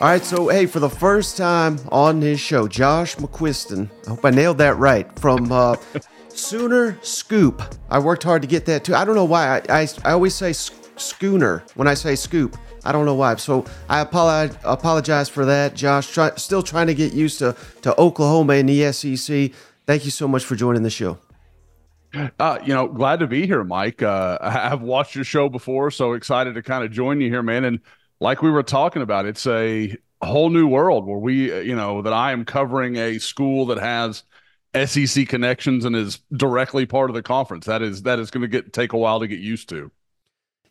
All right, so, hey, for the first time on his show, Josh McCuistion, I hope I nailed that right, from Sooner Scoop. I worked hard to get that, too. I don't know why. I always say schooner when I say scoop. I don't know why. So I apologize for that, Josh. Still trying to get used to Oklahoma and the SEC. Thank you so much for joining the show. Glad to be here, Mike. I've watched your show before, so excited to kind of join you here, man. And like we were talking about, it's a whole new world where that I am covering a school that has SEC connections and is directly part of the conference. That is going to take a while to get used to.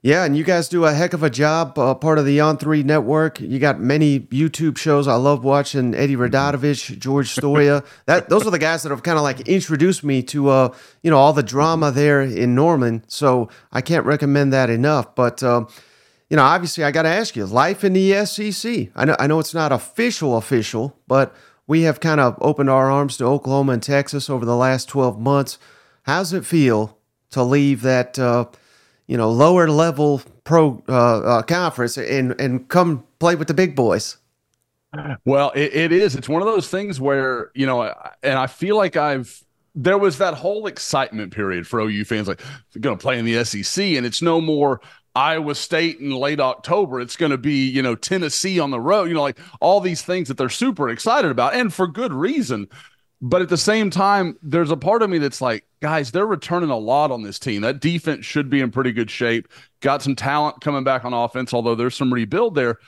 Yeah, and you guys do a heck of a job, part of the On3 Network. You got many YouTube shows. I love watching Eddie Radosevich, George Stoia. Those are the guys that have kind of like introduced me to all the drama there in Norman. So I can't recommend that enough. But obviously, I got to ask you, life in the SEC. I know it's not official, but we have kind of opened our arms to Oklahoma and Texas over the last 12 months. How's it feel to leave that, lower level conference and come play with the big boys? Well, it is. It's one of those things where, and I feel like there was that whole excitement period for OU fans, like, they're going to play in the SEC, and it's no more Iowa State in late October. It's going to be, Tennessee on the road, like all these things that they're super excited about, and for good reason. But at the same time, there's a part of me that's like, guys, they're returning a lot on this team. That defense should be in pretty good shape. Got some talent coming back on offense, although there's some rebuild there.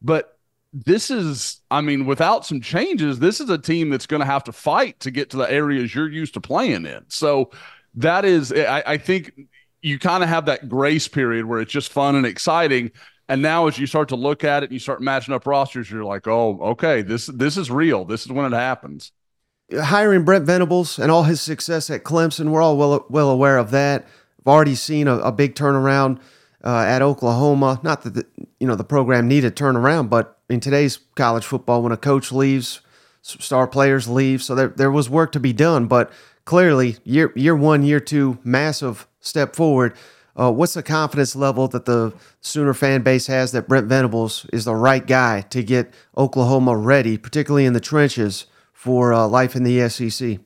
But this is, without some changes, this is a team that's going to have to fight to get to the areas you're used to playing in. So that is, I think, you kind of have that grace period where it's just fun and exciting. And now as you start to look at it and you start matching up rosters, you're like, oh, okay, this is real. This is when it happens. Hiring Brent Venables and all his success at Clemson, we're all well aware of that. I've already seen a big turnaround at Oklahoma. Not that the program needed turnaround, but in today's college football, when a coach leaves, star players leave. So there was work to be done, but clearly year one, year two, massive step forward. What's the confidence level that the Sooner fan base has that Brent Venables is the right guy to get Oklahoma ready, particularly in the trenches, for life in the SEC?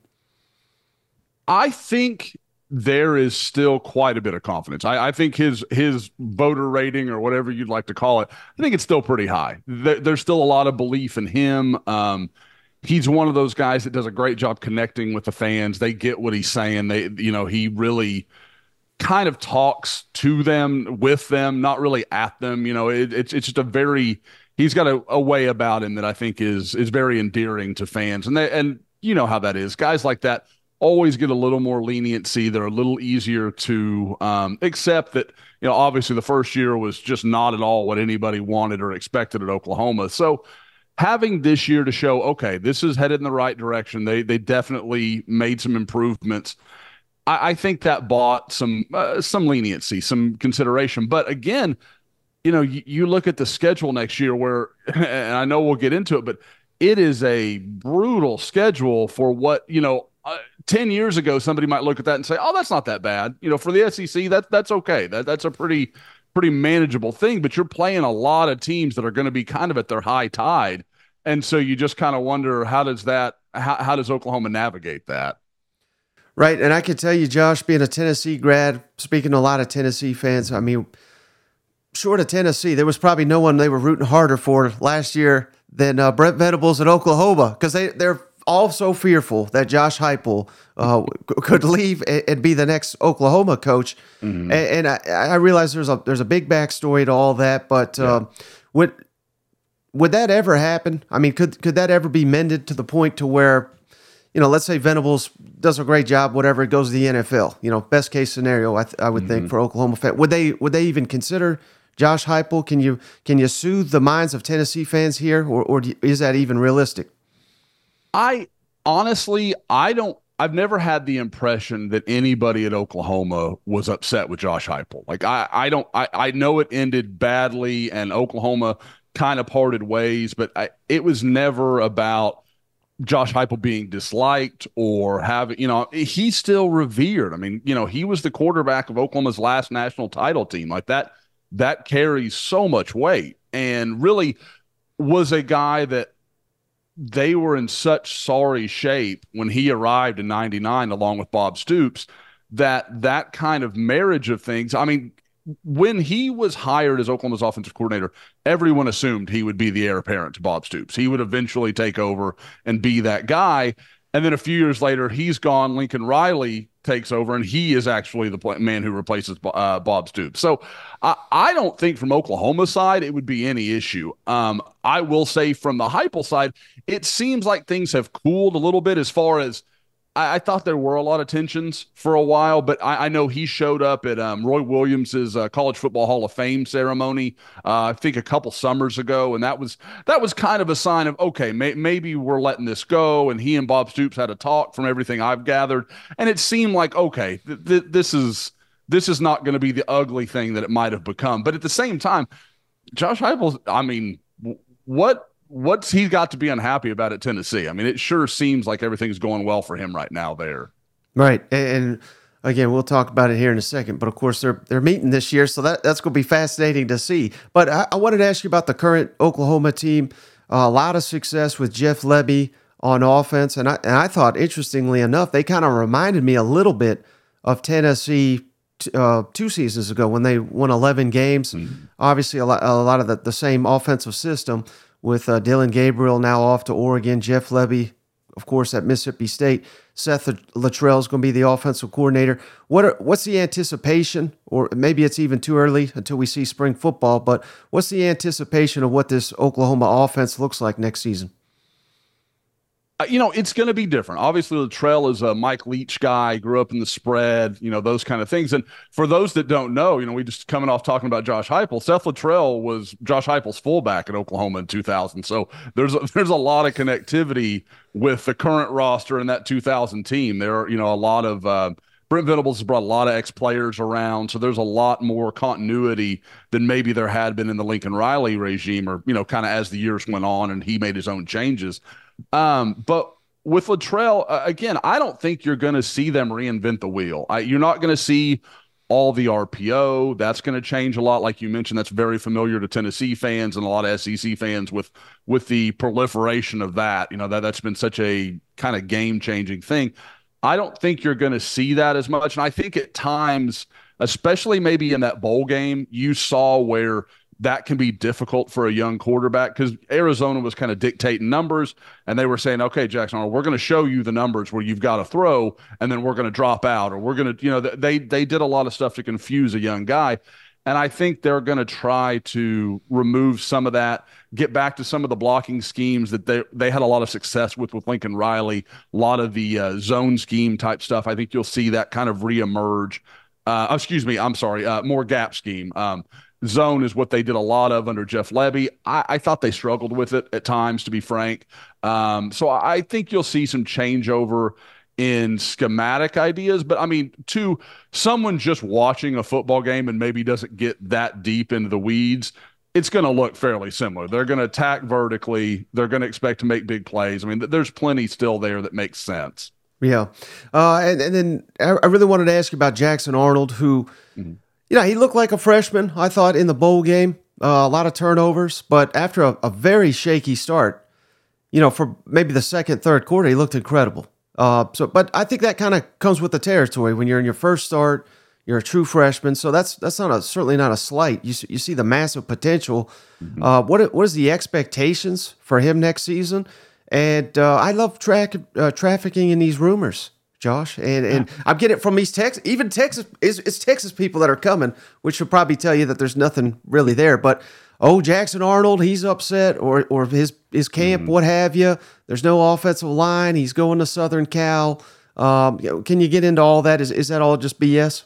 I think there is still quite a bit of confidence. I think his voter rating, or whatever you'd like to call it, I think it's still pretty high. There's still a lot of belief in him. He's one of those guys that does a great job connecting with the fans. They get what he's saying. He really kind of talks to them, with them, not really at them. It's just he's got a way about him that I think is very endearing to fans. And you know how that is. Guys like that always get a little more leniency. They're a little easier to accept that, obviously the first year was just not at all what anybody wanted or expected at Oklahoma. So having this year to show, okay, this is headed in the right direction. They definitely made some improvements. I think that bought some leniency, some consideration. But again, you look at the schedule next year where, and I know we'll get into it, but it is a brutal schedule for what, 10 years ago, somebody might look at that and say, oh, that's not that bad. For the SEC, that's okay. That's a pretty manageable thing, but you're playing a lot of teams that are going to be kind of at their high tide. And so you just kind of wonder, how does Oklahoma navigate that? Right. And I can tell you, Josh, being a Tennessee grad, speaking to a lot of Tennessee fans, short of Tennessee, there was probably no one they were rooting harder for last year than Brent Venables at Oklahoma, because they're all so fearful that Josh Heupel could leave and be the next Oklahoma coach. Mm-hmm. And I realize there's a big backstory to all that, but yeah. Would that ever happen? Could that ever be mended to the point to where, let's say Venables does a great job, whatever, it goes to the NFL, best case scenario, I would mm-hmm. think, for Oklahoma fans. Would they even consider Josh Heupel? Can you soothe the minds of Tennessee fans here, or is that even realistic? I've never had the impression that anybody at Oklahoma was upset with Josh Heupel. Like I know it ended badly and Oklahoma kind of parted ways, but it was never about, Josh Heupel being disliked or having, you know, he's still revered. I mean, you know, he was the quarterback of Oklahoma's last national title team. Like that carries so much weight, and really was a guy that they were in such sorry shape when he arrived in 99, along with Bob Stoops, that kind of marriage of things. I mean, when he was hired as Oklahoma's offensive coordinator, everyone assumed he would be the heir apparent to Bob Stoops. He would eventually take over and be that guy. And then a few years later, he's gone. Lincoln Riley takes over, and he is actually the man who replaces Bob Stoops. So I don't think from Oklahoma's side it would be any issue. I will say from the Heupel side, it seems like things have cooled a little bit as far as I thought there were a lot of tensions for a while, but I know he showed up at Roy Williams's College Football Hall of Fame ceremony, I think a couple summers ago, and that was kind of a sign of, okay, maybe we're letting this go, and he and Bob Stoops had a talk from everything I've gathered, and it seemed like, okay, this is not going to be the ugly thing that it might have become. But at the same time, Josh Heupel, I mean, what's he got to be unhappy about at Tennessee? I mean, it sure seems like everything's going well for him right now there. Right. And again, we'll talk about it here in a second, but of course they're meeting this year. So that's going to be fascinating to see. But I wanted to ask you about the current Oklahoma team, a lot of success with Jeff Lebby on offense. And I thought, interestingly enough, they kind of reminded me a little bit of Tennessee two seasons ago when they won 11 games. Mm-hmm. Obviously a lot of the same offensive system, with Dillon Gabriel now off to Oregon, Jeff Lebby, of course, at Mississippi State. Seth Littrell is going to be the offensive coordinator. What's the anticipation, or maybe it's even too early until we see spring football, but what's the anticipation of what this Oklahoma offense looks like next season? You know, it's going to be different. Obviously, Littrell is a Mike Leach guy, grew up in the spread, you know, those kind of things. And for those that don't know, you know, we just coming off talking about Josh Heupel. Seth Littrell was Josh Heupel's fullback at Oklahoma in 2000. So there's a lot of connectivity with the current roster and that 2000 team. There are, you know, a lot of Brent Venables has brought a lot of ex-players around, so there's a lot more continuity than maybe there had been in the Lincoln Riley regime, or, you know, kind of as the years went on and he made his own changes. But with Littrell, again, I don't think you're going to see them reinvent the wheel. You're not going to see all the RPO. That's going to change a lot. Like you mentioned, that's very familiar to Tennessee fans and a lot of SEC fans with the proliferation of that. You know, that's been such a kind of game-changing thing. I don't think you're going to see that as much. And I think at times, especially maybe in that bowl game, you saw where that can be difficult for a young quarterback because Arizona was kind of dictating numbers, and they were saying, okay, Jackson Arnold, we're going to show you the numbers where you've got to throw, and then we're going to drop out, or we're going to, you know, they did a lot of stuff to confuse a young guy. And I think they're going to try to remove some of that, get back to some of the blocking schemes that they had a lot of success with Lincoln Riley, a lot of the zone scheme type stuff. I think you'll see that kind of reemerge. More gap scheme. Zone is what they did a lot of under Jeff Lebby. I thought they struggled with it at times, to be frank. So I think you'll see some changeover in schematic ideas, but I mean, to someone just watching a football game and maybe doesn't get that deep into the weeds, it's going to look fairly similar. They're going to attack vertically. They're going to expect to make big plays. I mean, there's plenty still there that makes sense. Yeah. And then I really wanted to ask you about Jackson Arnold, who, mm-hmm. you know, he looked like a freshman, I thought, in the bowl game, a lot of turnovers, but after a very shaky start, you know, for maybe the second, third quarter, he looked incredible. But I think that kind of comes with the territory when you're in your first start, you're a true freshman. So that's certainly not a slight. You see the massive potential. Mm-hmm. What is the expectations for him next season? And I love trafficking in these rumors, Josh. And I'm getting it from East Texas. Even Texas it's Texas people that are coming, which should probably tell you that there's nothing really there. But Jackson Arnold, he's upset, or his camp, mm-hmm. what have you. There's no offensive line. He's going to Southern Cal. Can you get into all that? Is that all just BS?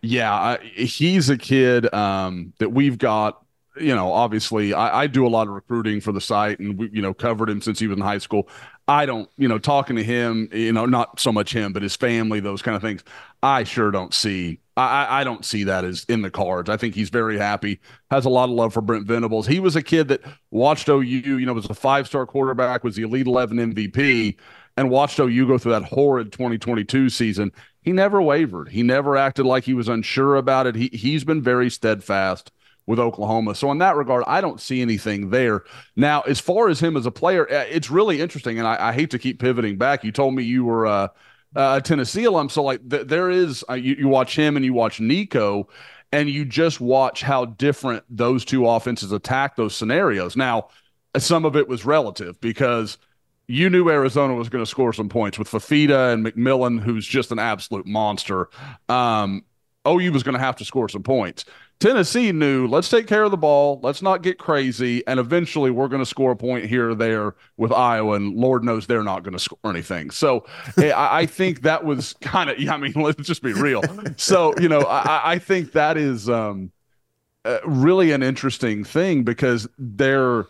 Yeah, he's a kid that we've got. You know, obviously, I do a lot of recruiting for the site, and we, you know, covered him since he was in high school. I don't, you know, talking to him, you know, not so much him, but his family, those kind of things. I sure don't see I don't see that as in the cards. I think he's very happy, has a lot of love for Brent Venables. He was a kid that watched OU, you know, was a five-star quarterback, was the Elite 11 MVP, and watched OU go through that horrid 2022 season. He never wavered. He never acted like he was unsure about it. He's been very steadfast with Oklahoma. So in that regard, I don't see anything there. Now, as far as him as a player, it's really interesting, and I hate to keep pivoting back. You told me you were a Tennessee alum, so like there is you watch him and you watch Nico, and you just watch how different those two offenses attack those scenarios. Now, some of it was relative because you knew Arizona was going to score some points with Fafita and McMillan, who's just an absolute monster. OU was going to have to score some points. Tennessee knew, let's take care of the ball, let's not get crazy, and eventually we're going to score a point here or there with Iowa, and Lord knows they're not going to score anything. So I think that was kind of, I mean, let's just be real. So, you know, I think that is really an interesting thing because there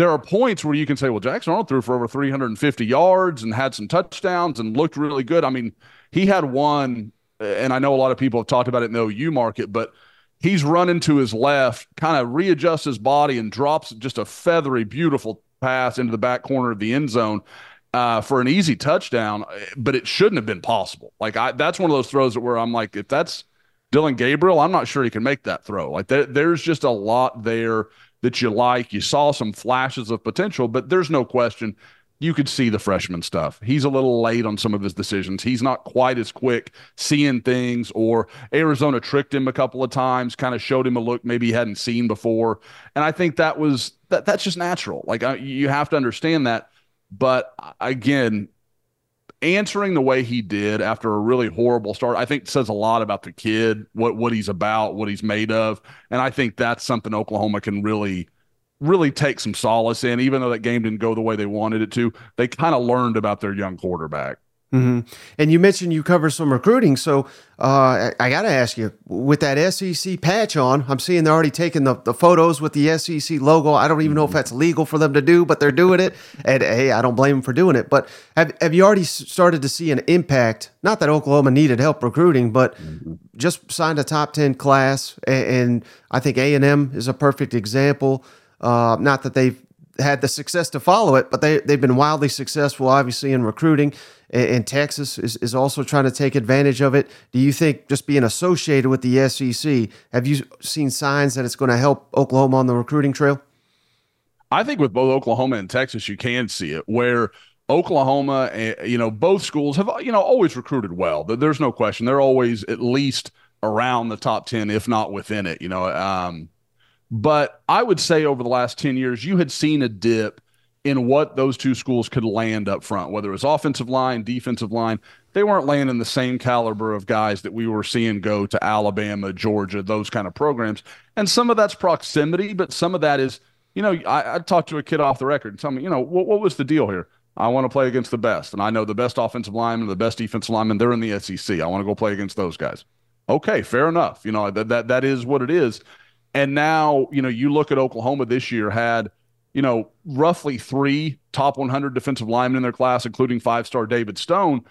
are points where you can say, well, Jackson Arnold threw for over 350 yards and had some touchdowns and looked really good. I mean, he had one, and I know a lot of people have talked about it in the OU market, but he's running to his left, kind of readjusts his body and drops just a feathery, beautiful pass into the back corner of the end zone for an easy touchdown, but it shouldn't have been possible. Like that's one of those throws where I'm like, if that's Dillon Gabriel, I'm not sure he can make that throw. Like there's just a lot there that you like. You saw some flashes of potential, but there's no question you could see the freshman stuff. He's a little late on some of his decisions. He's not quite as quick seeing things, or Arizona tricked him a couple of times, kind of showed him a look maybe he hadn't seen before. And I think that was that's just natural. Like you have to understand that. But again, answering the way he did after a really horrible start, I think says a lot about the kid, what he's about, what he's made of. And I think that's something Oklahoma can really take some solace in. Even though that game didn't go the way they wanted it to, they kind of learned about their young quarterback. Mm-hmm. And you mentioned you cover some recruiting. So I got to ask you, with that SEC patch on, I'm seeing they're already taking the photos with the SEC logo. I don't even know if that's legal for them to do, but they're doing it. And hey, I don't blame them for doing it. But have you already started to see an impact? Not that Oklahoma needed help recruiting, but just signed a top 10 class. And I think A&M is a perfect example. Not that they've had the success to follow it, but they've been wildly successful, obviously, in recruiting. And Texas is also trying to take advantage of it. Do you think just being associated with the SEC, have you seen signs that it's going to help Oklahoma on the recruiting trail? I think with both Oklahoma and Texas, you can see it, where Oklahoma, you know, both schools have, you know, always recruited well. There's no question. They're always at least around the top 10, if not within it, you know. But I would say over the last 10 years, you had seen a dip in what those two schools could land up front, whether it was offensive line, defensive line. They weren't landing the same caliber of guys that we were seeing go to Alabama, Georgia, those kind of programs. And some of that's proximity, but some of that is, you know, I talked to a kid off the record and tell me, you know, what was the deal here? I want to play against the best. And I know the best offensive linemen, the best defensive linemen, they're in the SEC. I want to go play against those guys. Okay, fair enough. You know, that is what it is. And now, you know, you look at Oklahoma this year had, you know, roughly three top 100 defensive linemen in their class, including five-star David Stone.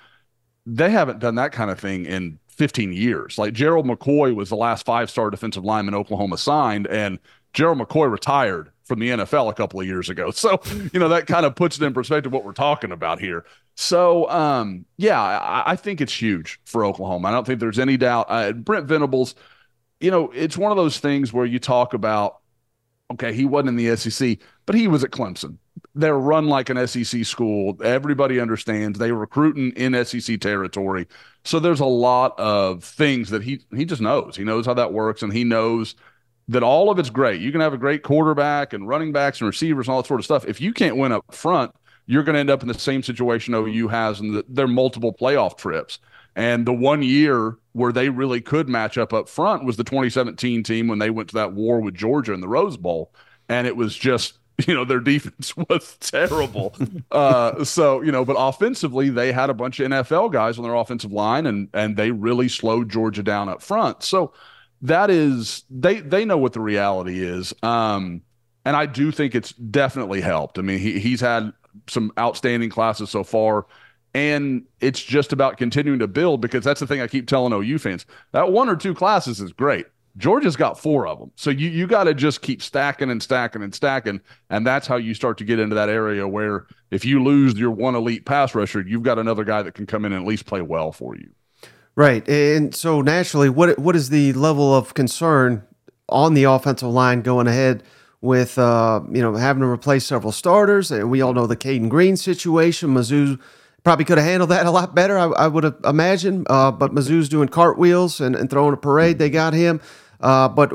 They haven't done that kind of thing in 15 years. Like Gerald McCoy was the last five-star defensive lineman Oklahoma signed, and Gerald McCoy retired from the NFL a couple of years ago. So, you know, that kind of puts it in perspective what we're talking about here. So, yeah, I think it's huge for Oklahoma. I don't think there's any doubt. Brent Venables, you know, it's one of those things where you talk about, okay, he wasn't in the SEC, but he was at Clemson. They're run like an SEC school. Everybody understands they were recruiting in SEC territory. So there's a lot of things that he just knows. He knows how that works, and he knows that all of it's great. You can have a great quarterback and running backs and receivers and all that sort of stuff. If you can't win up front, you're going to end up in the same situation OU has in their multiple playoff trips. And the one year where they really could match up front was the 2017 team when they went to that war with Georgia in the Rose Bowl. And it was just, you know, their defense was terrible. So, you know, but offensively, they had a bunch of NFL guys on their offensive line, and they really slowed Georgia down up front. So that is, they know what the reality is. And I do think it's definitely helped. I mean, he's had some outstanding classes so far. And it's just about continuing to build, because that's the thing I keep telling OU fans. That one or two classes is great. Georgia's got four of them. So you got to just keep stacking and stacking and stacking. And that's how you start to get into that area where if you lose your one elite pass rusher, you've got another guy that can come in and at least play well for you. Right. And so naturally, what is the level of concern on the offensive line going ahead with, having to replace several starters? And we all know the Caden Green situation. Mizzou probably could have handled that a lot better, I would have imagined. But Mizzou's doing cartwheels and throwing a parade. They got him. But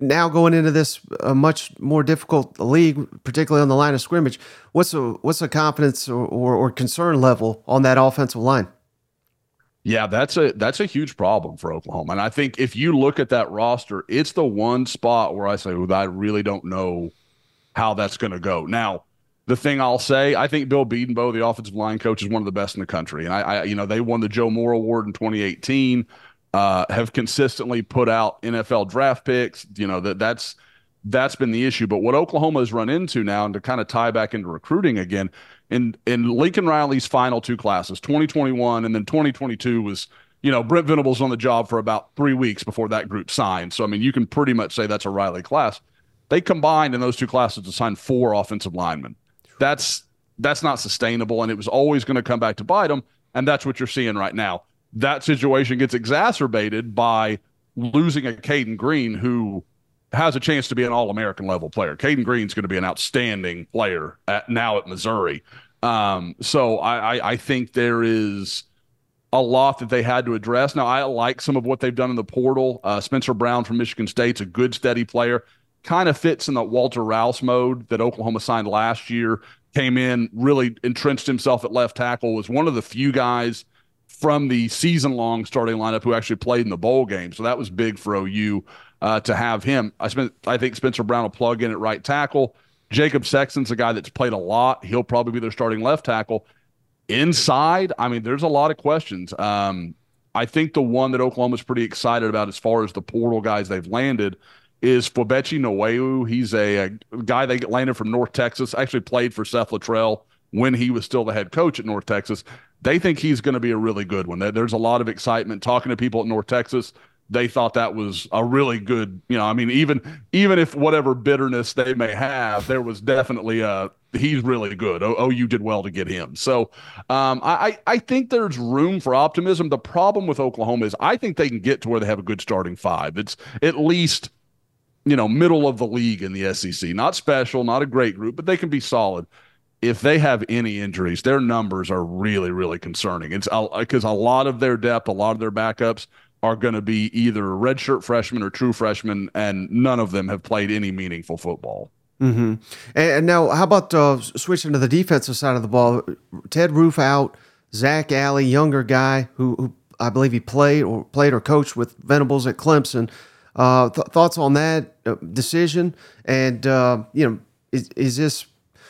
now going into this much more difficult league, particularly on the line of scrimmage, what's a confidence or concern level on that offensive line? Yeah, that's a huge problem for Oklahoma. And I think if you look at that roster, it's the one spot where I say, well, I really don't know how that's going to go. Now, the thing I'll say, I think Bill Beedenbow, the offensive line coach, is one of the best in the country. And I they won the Joe Moore Award in 2018. Have consistently put out NFL draft picks. That's been the issue. But what Oklahoma has run into now, and to kind of tie back into recruiting again, in Lincoln Riley's final two classes, 2021 and then 2022 was, Brent Venables on the job for about 3 weeks before that group signed. So, you can pretty much say that's a Riley class. They combined in those two classes to sign four offensive linemen. That's not sustainable, and it was always going to come back to bite them, and that's what you're seeing right now. That situation gets exacerbated by losing a Caden Green who has a chance to be an All-American level player. Caden Green's going to be an outstanding player now at Missouri. So I think there is a lot that they had to address. Now, I like some of what they've done in the portal. Spencer Brown from Michigan State's a good, steady player. Kind of fits in the Walter Rouse mode that Oklahoma signed last year. Came in, really entrenched himself at left tackle, was one of the few guys from the season-long starting lineup who actually played in the bowl game. So that was big for OU to have him. I think Spencer Brown will plug in at right tackle. Jacob Sexton's a guy that's played a lot. He'll probably be their starting left tackle. Inside, there's a lot of questions. I think the one that Oklahoma's pretty excited about as far as the portal guys they've landed is Fobechi Nwowu. He's a guy they landed from North Texas, actually played for Seth Littrell when he was still the head coach at North Texas. They think he's going to be a really good one. There's a lot of excitement. Talking to people at North Texas, they thought that was a really good, even if whatever bitterness they may have, there was definitely he's really good. OU did well to get him. So I think there's room for optimism. The problem with Oklahoma is I think they can get to where they have a good starting five. It's at least, middle of the league in the SEC. Not special, not a great group, but they can be solid. If they have any injuries, their numbers are really, really concerning. It's because a lot of their depth, a lot of their backups are going to be either redshirt freshmen or true freshmen, and none of them have played any meaningful football. Mm-hmm. And now, how about switching to the defensive side of the ball? Ted Roof out, Zach Alley, younger guy who I believe he played or coached with Venables at Clemson. Thoughts on that decision? And, is this...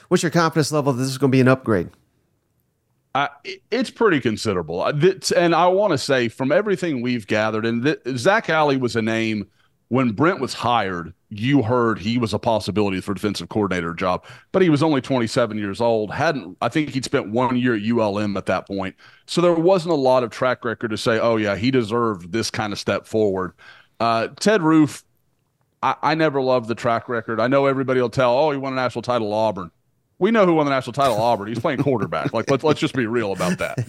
what's your confidence level that this is going to be an upgrade? It's pretty considerable. And I want to say, from everything we've gathered, and Zach Alley was a name when Brent was hired, you heard he was a possibility for defensive coordinator job, but he was only 27 years old. I think he'd spent 1 year at ULM at that point. So there wasn't a lot of track record to say, oh yeah, he deserved this kind of step forward. Ted Roof, I never loved the track record. I know everybody will tell, oh, he won a national title, Auburn. We know who won the national title, Auburn. He's playing quarterback. Like, let's just be real about that.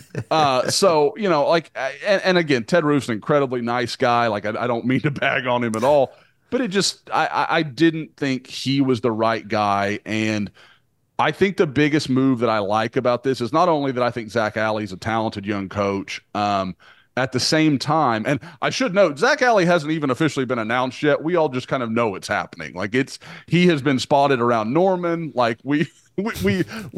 And again, Ted Roof's an incredibly nice guy. Like, I don't mean to bag on him at all, but it just, I didn't think he was the right guy. And I think the biggest move that I like about this is not only that I think Zach Alley's a talented young coach, at the same time, and I should note, Zach Alley hasn't even officially been announced yet. We all just kind of know it's happening. Like, he has been spotted around Norman. Like, we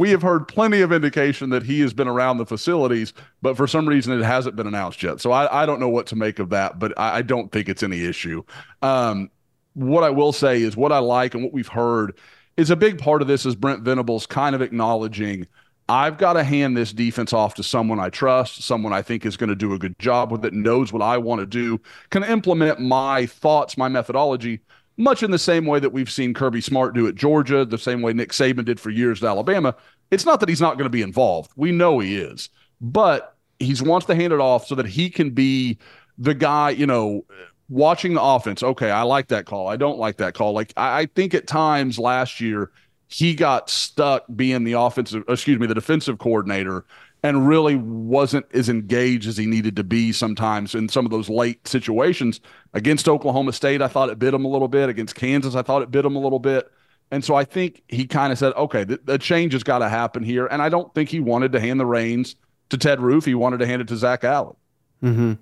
have heard plenty of indication that he has been around the facilities, but for some reason it hasn't been announced yet. So I don't know what to make of that, but I don't think it's any issue. What I will say is what I like and what we've heard is a big part of this is Brent Venables kind of acknowledging, I've got to hand this defense off to someone I trust, someone I think is going to do a good job with it, knows what I want to do, can implement my thoughts, my methodology, much in the same way that we've seen Kirby Smart do at Georgia, the same way Nick Saban did for years at Alabama. It's not that he's not going to be involved. We know he is. but he wants to hand it off so that he can be the guy, you know, watching the offense. Okay, I like that call. I don't like that call. Like, I think at times last year, he got stuck being the defensive coordinator, and really wasn't as engaged as he needed to be sometimes in some of those late situations. Against Oklahoma State, I thought it bit him a little bit. Against Kansas, I thought it bit him a little bit. And so I think he kind of said, okay, the change has got to happen here. And I don't think he wanted to hand the reins to Ted Roof. He wanted to hand it to Zach Alley. Mm-hmm.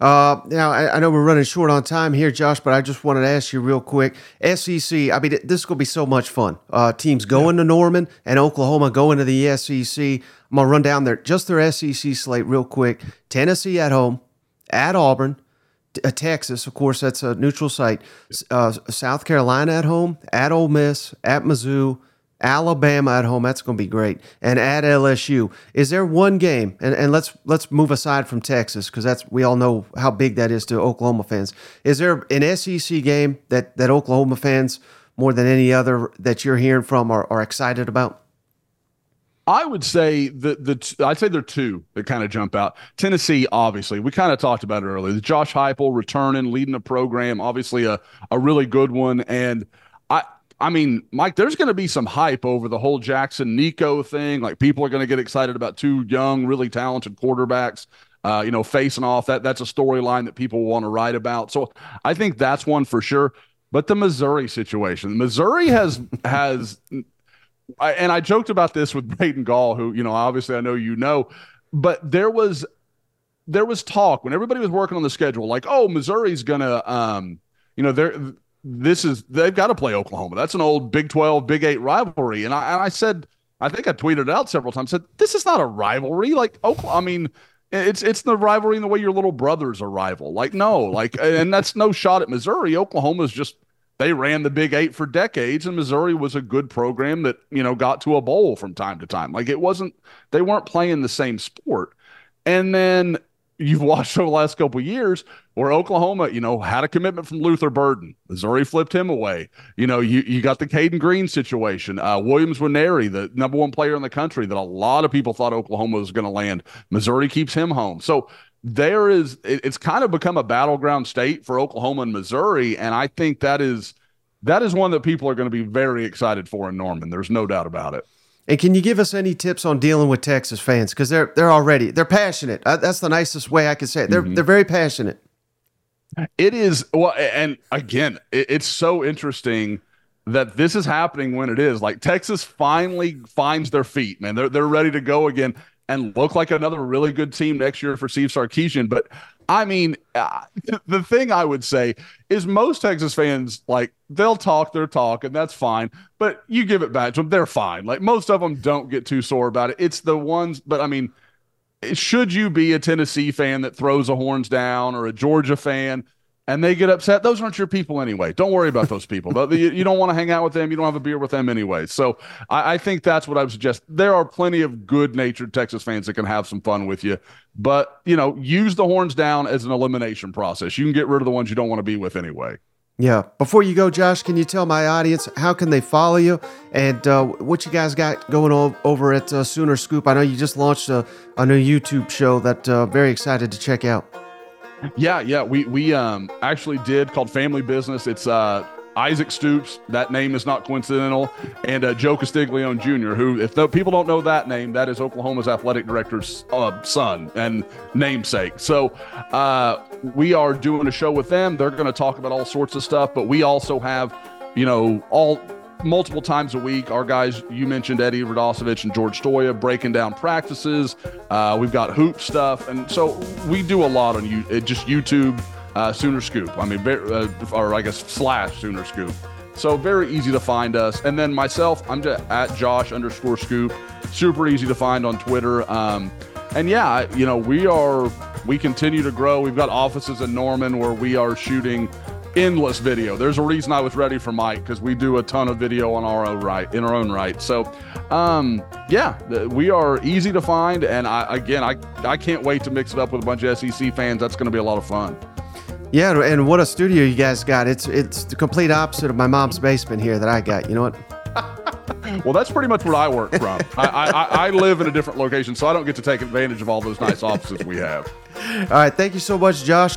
Now, I know we're running short on time here, Josh, but I just wanted to ask you real quick. SEC, I mean, this is going to be so much fun. Teams going to Norman and Oklahoma going to the SEC. I'm going to run down their SEC slate real quick. Tennessee at home, at Auburn, Texas, of course, that's a neutral site. South Carolina at home, at Ole Miss, at Mizzou, Alabama at home, that's going to be great, and at LSU. Is there one game, and let's move aside from Texas, because we all know how big that is to Oklahoma fans. Is there an SEC game that Oklahoma fans, more than any other that you're hearing from, are excited about? I would say there are two that kind of jump out. Tennessee, obviously, we kind of talked about it earlier. Josh Heupel returning, leading the program, obviously a really good one, and I mean, Mike, there's going to be some hype over the whole Jackson Nico thing. Like, people are going to get excited about two young, really talented quarterbacks, facing off. That's a storyline that people want to write about. So I think that's one for sure. But the Missouri situation, Missouri has, and I joked about this with Braden Gall, who, obviously I know, but there was talk when everybody was working on the schedule, like, oh, Missouri's going to, they've got to play Oklahoma. That's an old Big 12, Big 8 rivalry. And I said, I think I tweeted out several times, said, this is not a rivalry. Like, Oklahoma, I mean, it's the rivalry in the way your little brother's a rival. Like, no, like, and that's no shot at Missouri. Oklahoma's just, they ran the Big 8 for decades, and Missouri was a good program that, got to a bowl from time to time. Like, they weren't playing the same sport. And then you've watched over the last couple of years where Oklahoma, had a commitment from Luther Burden. Missouri flipped him away. You got the Caden Green situation. Williams-Winery, the number one player in the country that a lot of people thought Oklahoma was going to land. Missouri keeps him home. So it's kind of become a battleground state for Oklahoma and Missouri. And I think that is one that people are going to be very excited for in Norman. There's no doubt about it. And can you give us any tips on dealing with Texas fans? Because they're passionate. That's the nicest way I could say it. They're very passionate. It is. Well, and again, it's so interesting that this is happening when it is. Like, Texas finally finds their feet, man. They're ready to go again and look like another really good team next year for Steve Sarkisian. But I mean, the thing I would say is most Texas fans, like, they'll talk their talk, and that's fine, but you give it back to them, they're fine. Like, most of them don't get too sore about it. It's the ones, but I mean, should you be a Tennessee fan that throws the horns down, or a Georgia fan, and they get upset? Those aren't your people anyway. Don't worry about those people. You don't want to hang out with them. You don't have a beer with them anyway. So I think that's what I would suggest. There are plenty of good-natured Texas fans that can have some fun with you. But, use the horns down as an elimination process. You can get rid of the ones you don't want to be with anyway. Yeah. Before you go, Josh, can you tell my audience how can they follow you and what you guys got going on over at Sooner Scoop? I know you just launched a new YouTube show that very excited to check out. Yeah. We actually did, called Family Business. It's Isaac Stoops. That name is not coincidental. And Joe Castiglione Jr., who, if people don't know that name, that is Oklahoma's athletic director's son and namesake. So we are doing a show with them. They're going to talk about all sorts of stuff, but we also have, multiple times a week, our guys, you mentioned Eddie Radosevich and George Stoia, breaking down practices. We've got hoop stuff. And so we do a lot on just YouTube, Sooner Scoop. I mean, or I guess / Sooner Scoop. So very easy to find us. And then myself, I'm just at Josh_Scoop. Super easy to find on Twitter. And yeah, we continue to grow. We've got offices in Norman where we are shooting endless video. There's a reason I was ready for Mike, because we do a ton of video in our own right. So we are easy to find, and I can't wait to mix it up with a bunch of SEC fans. That's going to be a lot of fun. Yeah, and what a studio you guys got. It's the complete opposite of my mom's basement here that I got. You know what? Well, that's pretty much where I work from. I live in a different location, so I don't get to take advantage of all those nice offices we have. All right. Thank you so much, Josh.